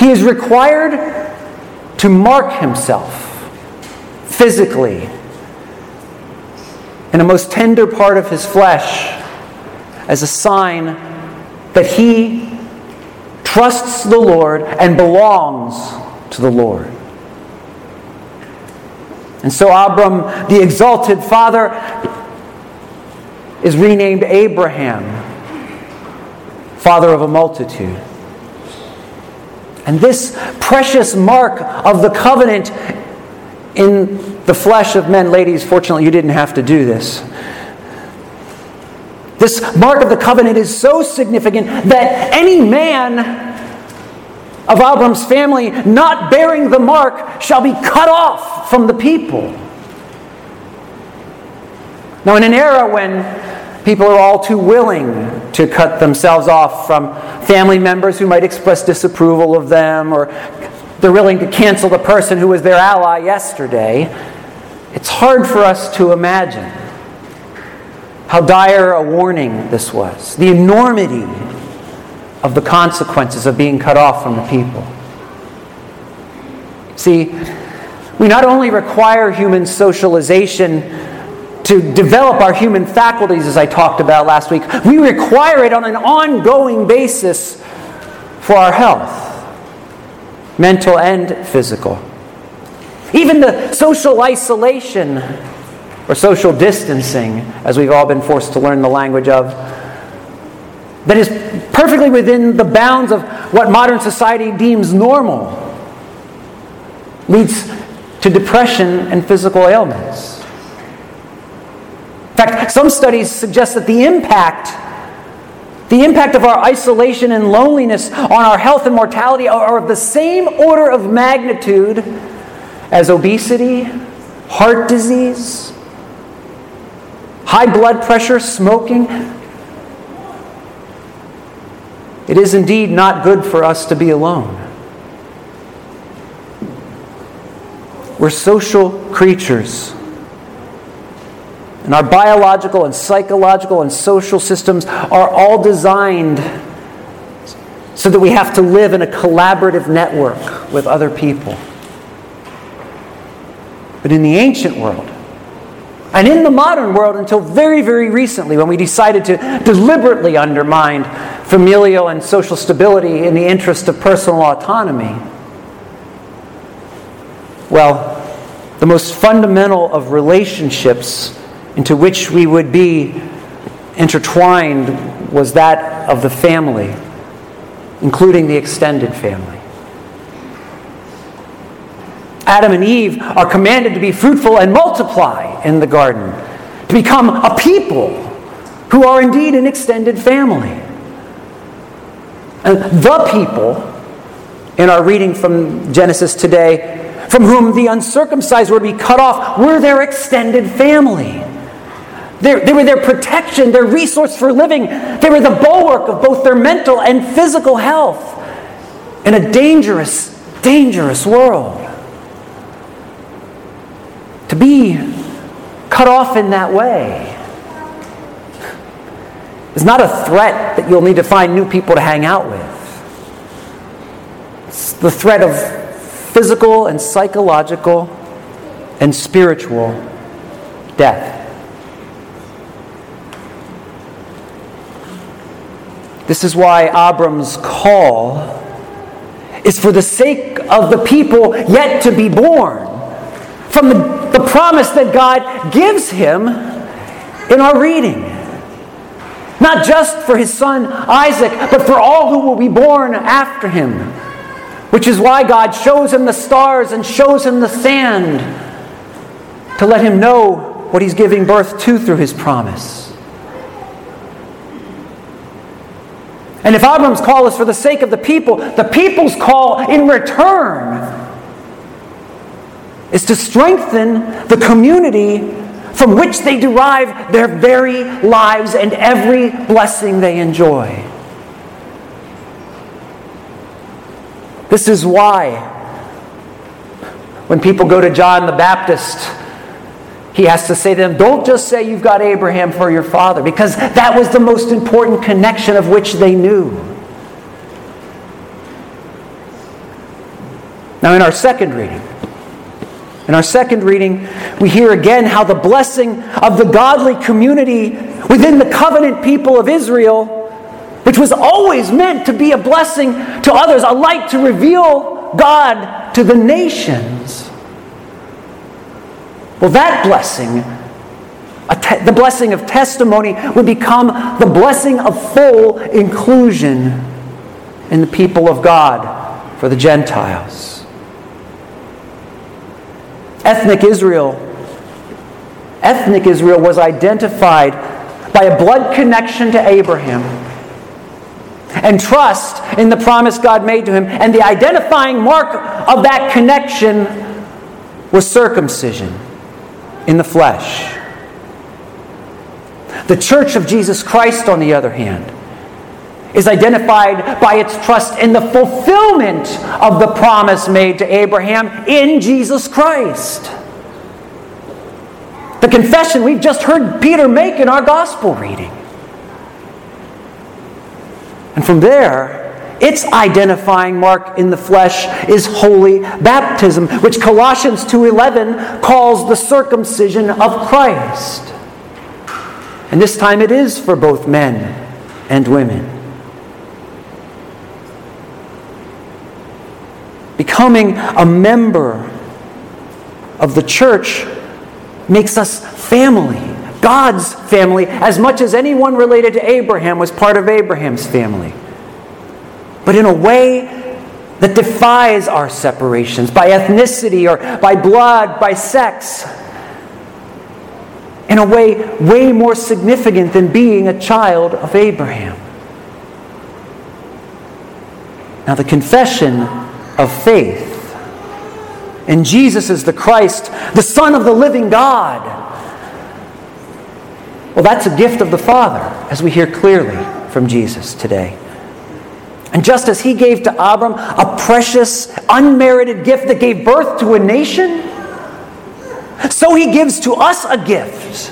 he is required to mark himself physically in the most tender part of his flesh as a sign that he trusts the Lord and belongs to the Lord. And so Abram, the exalted father, is renamed Abraham, father of a multitude. And this precious mark of the covenant in the flesh of men, ladies, fortunately you didn't have to do this. This mark of the covenant is so significant that any man of Abram's family not bearing the mark shall be cut off from the people. Now, in an era when people are all too willing to cut themselves off from family members who might express disapproval of them, or they're willing to cancel the person who was their ally yesterday, it's hard for us to imagine how dire a warning this was, the enormity of the consequences of being cut off from the people. See, we not only require human socialization to develop our human faculties, as I talked about last week, we require it on an ongoing basis for our health, mental and physical. Even the social isolation or social distancing, as we've all been forced to learn the language of, that is perfectly within the bounds of what modern society deems normal, leads to depression and physical ailments. In fact, some studies suggest that the impact of our isolation and loneliness on our health and mortality are of the same order of magnitude as obesity, heart disease, high blood pressure, smoking. It is indeed not good for us to be alone. We're social creatures. And our biological and psychological and social systems are all designed so that we have to live in a collaborative network with other people. But in the ancient world, and in the modern world until very, very recently, when we decided to deliberately undermine familial and social stability in the interest of personal autonomy, well, the most fundamental of relationships into which we would be intertwined was that of the family, including the extended family. Adam and Eve are commanded to be fruitful and multiply in the garden, to become a people who are indeed an extended family. And the people, in our reading from Genesis today, from whom the uncircumcised were to be cut off, were their extended family. They were their protection, their resource for living. They were the bulwark of both their mental and physical health in a dangerous, dangerous world. To be cut off in that way is not a threat that you'll need to find new people to hang out with. It's the threat of physical and psychological and spiritual death. This is why Abram's call is for the sake of the people yet to be born, from the promise that God gives him in our reading. Not just for his son Isaac, but for all who will be born after him. Which is why God shows him the stars and shows him the sand to let him know what he's giving birth to through his promise. And if Abram's call is for the sake of the people's call in return is to strengthen the community from which they derive their very lives and every blessing they enjoy. This is why, when people go to John the Baptist, he has to say to them, don't just say you've got Abraham for your father, because that was the most important connection of which they knew. Now, in our second reading, we hear again how the blessing of the godly community within the covenant people of Israel, which was always meant to be a blessing to others, a light to reveal God to the nations. Well, that blessing, the blessing of testimony, would become the blessing of full inclusion in the people of God for the Gentiles. Ethnic Israel was identified by a blood connection to Abraham and trust in the promise God made to him. And the identifying mark of that connection was circumcision in the flesh. The Church of Jesus Christ, on the other hand, is identified by its trust in the fulfillment of the promise made to Abraham in Jesus Christ. The confession we've just heard Peter make in our gospel reading. And from there, its identifying mark in the flesh is holy baptism, which Colossians 2:11 calls the circumcision of Christ. And this time it is for both men and women. Becoming a member of the church makes us family, God's family, as much as anyone related to Abraham was part of Abraham's family. But in a way that defies our separations by ethnicity or by blood, by sex. In a way, way more significant than being a child of Abraham. Now the confession of faith. And Jesus is the Christ, the Son of the living God. Well, that's a gift of the Father, as we hear clearly from Jesus today. And just as He gave to Abram a precious, unmerited gift that gave birth to a nation, So he gives to us a gift.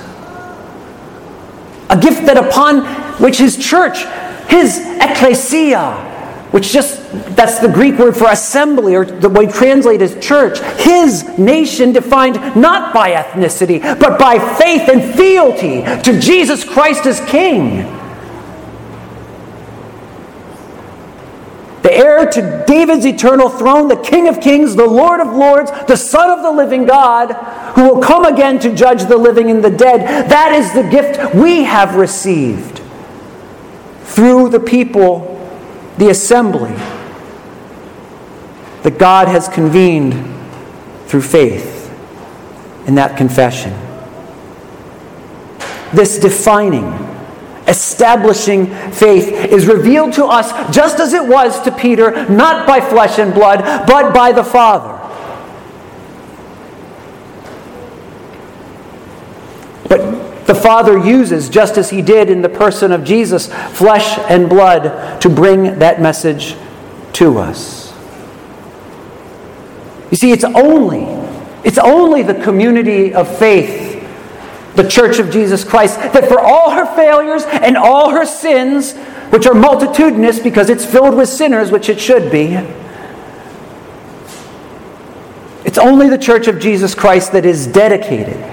A gift that upon which his church, his ecclesia, which just, that's the Greek word for assembly, or the way translated as church, his nation defined not by ethnicity, but by faith and fealty to Jesus Christ as King. The heir to David's eternal throne, the King of Kings, the Lord of Lords, the Son of the living God, who will come again to judge the living and the dead. That is the gift we have received through the people, the assembly, that God has convened through faith in that confession. This defining, establishing faith is revealed to us just as it was to Peter, not by flesh and blood, but by the Father. But the Father uses, just as he did in the person of Jesus, flesh and blood to bring that message to us. You see, it's only the community of faith, the Church of Jesus Christ, that for all her failures and all her sins, which are multitudinous because it's filled with sinners, which it should be, it's only the Church of Jesus Christ that is dedicated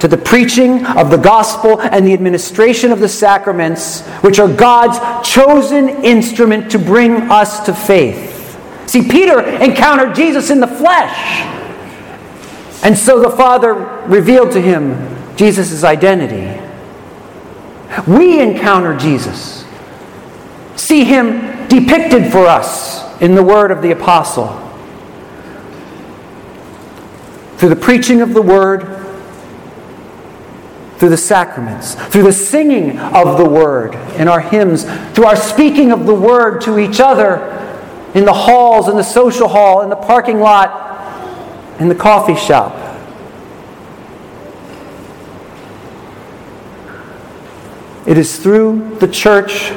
to the preaching of the gospel and the administration of the sacraments, which are God's chosen instrument to bring us to faith. See, Peter encountered Jesus in the flesh. And so the Father revealed to him Jesus' identity. We encounter Jesus, see him depicted for us in the word of the Apostle, through the preaching of the word, through the sacraments, through the singing of the word in our hymns, through our speaking of the word to each other in the halls, in the social hall, in the parking lot, in the coffee shop. It is through the church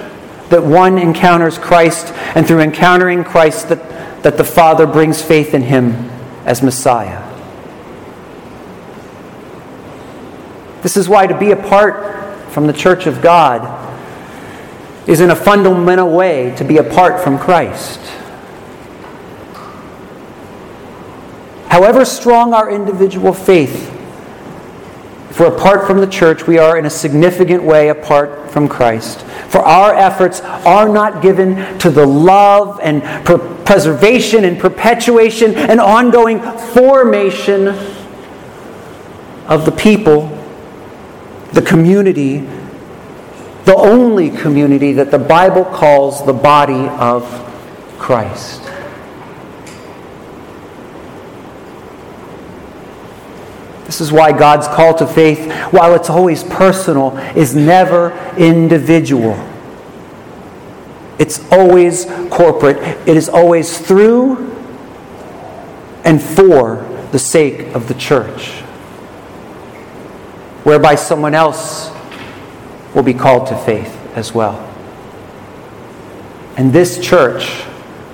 that one encounters Christ, and through encountering Christ that the Father brings faith in him as Messiah. This is why to be apart from the Church of God is in a fundamental way to be apart from Christ. However strong our individual faith, if we're apart from the church, we are in a significant way apart from Christ. For our efforts are not given to the love and preservation and perpetuation and ongoing formation of the people, the community, the only community that the Bible calls the body of Christ. This is why God's call to faith, while it's always personal, is never individual. It's always corporate. It is always through and for the sake of the church, whereby someone else will be called to faith as well. And this church,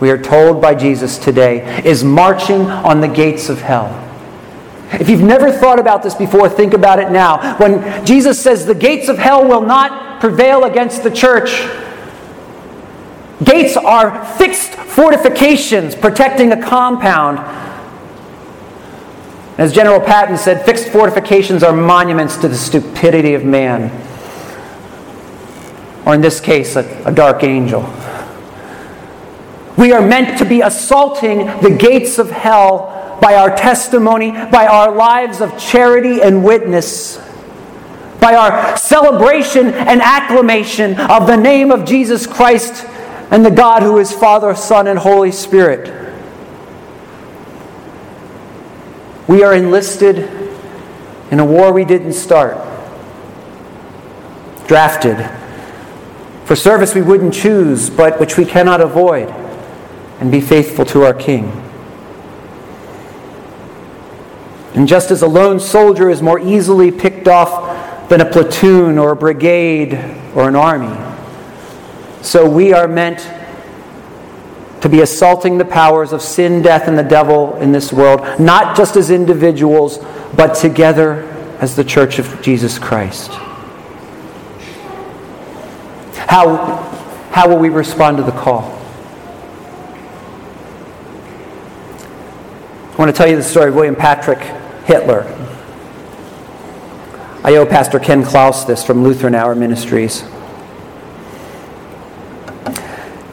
we are told by Jesus today, is marching on the gates of hell. If you've never thought about this before, think about it now. When Jesus says the gates of hell will not prevail against the church, gates are fixed fortifications protecting a compound. As General Patton said, fixed fortifications are monuments to the stupidity of man. Or in this case, a dark angel. We are meant to be assaulting the gates of hell by our testimony, by our lives of charity and witness, by our celebration and acclamation of the name of Jesus Christ and the God who is Father, Son, and Holy Spirit. We are enlisted in a war we didn't start, drafted for service we wouldn't choose, but which we cannot avoid, and be faithful to our King. And just as a lone soldier is more easily picked off than a platoon or a brigade or an army, so we are meant to be assaulting the powers of sin, death, and the devil in this world, not just as individuals, but together as the Church of Jesus Christ. How will we respond to the call? I want to tell you the story of William Patrick Hitler. I owe Pastor Ken Klaus this from Lutheran Hour Ministries.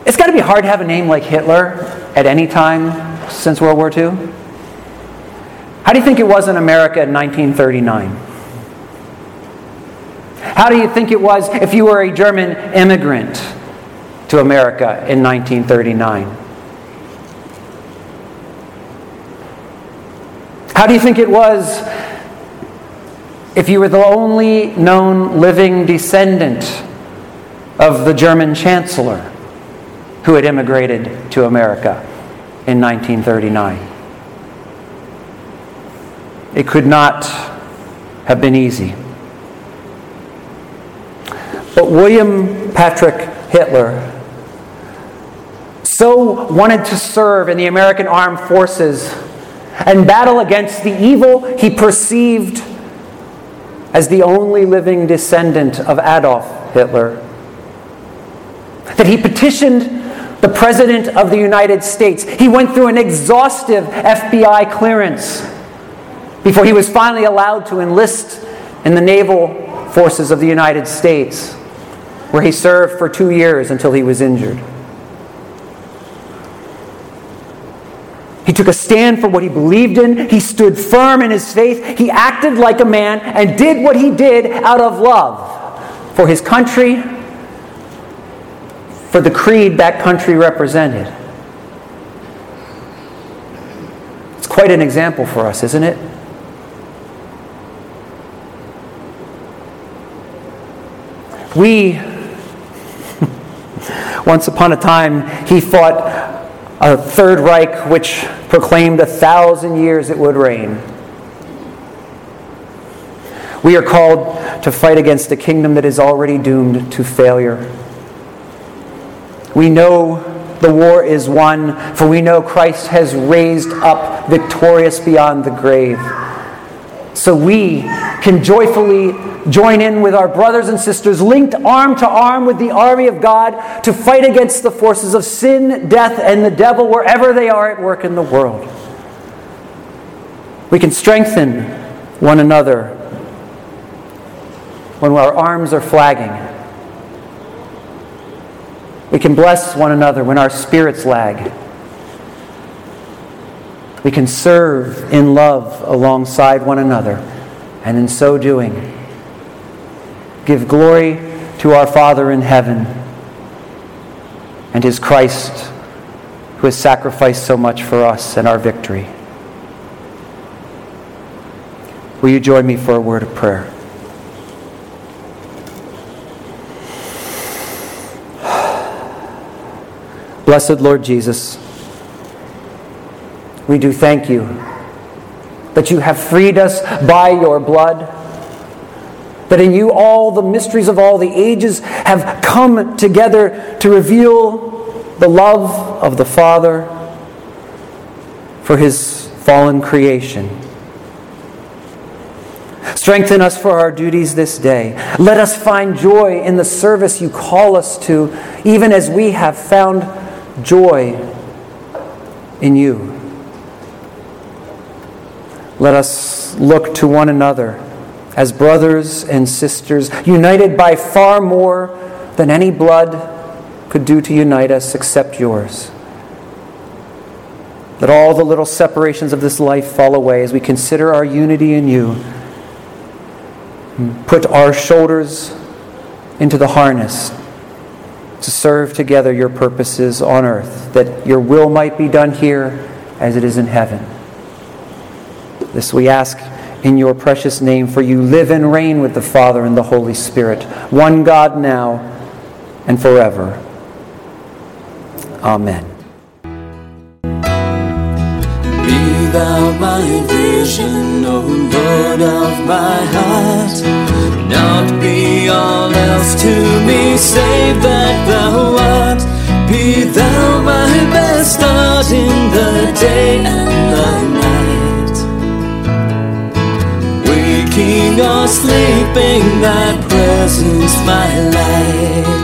It's got to be hard to have a name like Hitler at any time since World War II. How do you think it was in America in 1939? How do you think it was if you were a German immigrant to America in 1939? How do you think it was if you were the only known living descendant of the German Chancellor who had immigrated to America in 1939. It could not have been easy. But William Patrick Hitler so wanted to serve in the American Armed Forces and battle against the evil he perceived as the only living descendant of Adolf Hitler that he petitioned the President of the United States. He went through an exhaustive FBI clearance before he was finally allowed to enlist in the naval forces of the United States, where he served for 2 years until he was injured. He took a stand for what he believed in. He stood firm in his faith. He acted like a man and did what he did out of love for his country, for the creed that country represented. It's quite an example for us, isn't it? We, once upon a time, he fought a Third Reich which proclaimed 1,000 years it would reign. We are called to fight against a kingdom that is already doomed to failure. We know the war is won, for we know Christ has raised up victorious beyond the grave. So we can joyfully join in with our brothers and sisters, linked arm to arm with the army of God, to fight against the forces of sin, death, and the devil wherever they are at work in the world. We can strengthen one another when our arms are flagging. We can bless one another when our spirits lag. We can serve in love alongside one another, and in so doing, give glory to our Father in heaven and His Christ, who has sacrificed so much for us and our victory. Will you join me for a word of prayer? Blessed Lord Jesus, we do thank you that you have freed us by your blood, that in you all the mysteries of all the ages have come together to reveal the love of the Father for his fallen creation. Strengthen us for our duties this day. Let us find joy in the service you call us to, even as we have found joy in you. Let us look to one another as brothers and sisters, united by far more than any blood could do to unite us except yours. Let all the little separations of this life fall away as we consider our unity in you. Put our shoulders into the harness to serve together your purposes on earth, that your will might be done here as it is in heaven. This we ask in your precious name, for you live and reign with the Father and the Holy Spirit, one God now and forever. Amen. Be thou my vision, O Lord of my heart, not be all else to me, save that thou art. Be thou my best. day and the night, waking or sleeping, thy presence my light.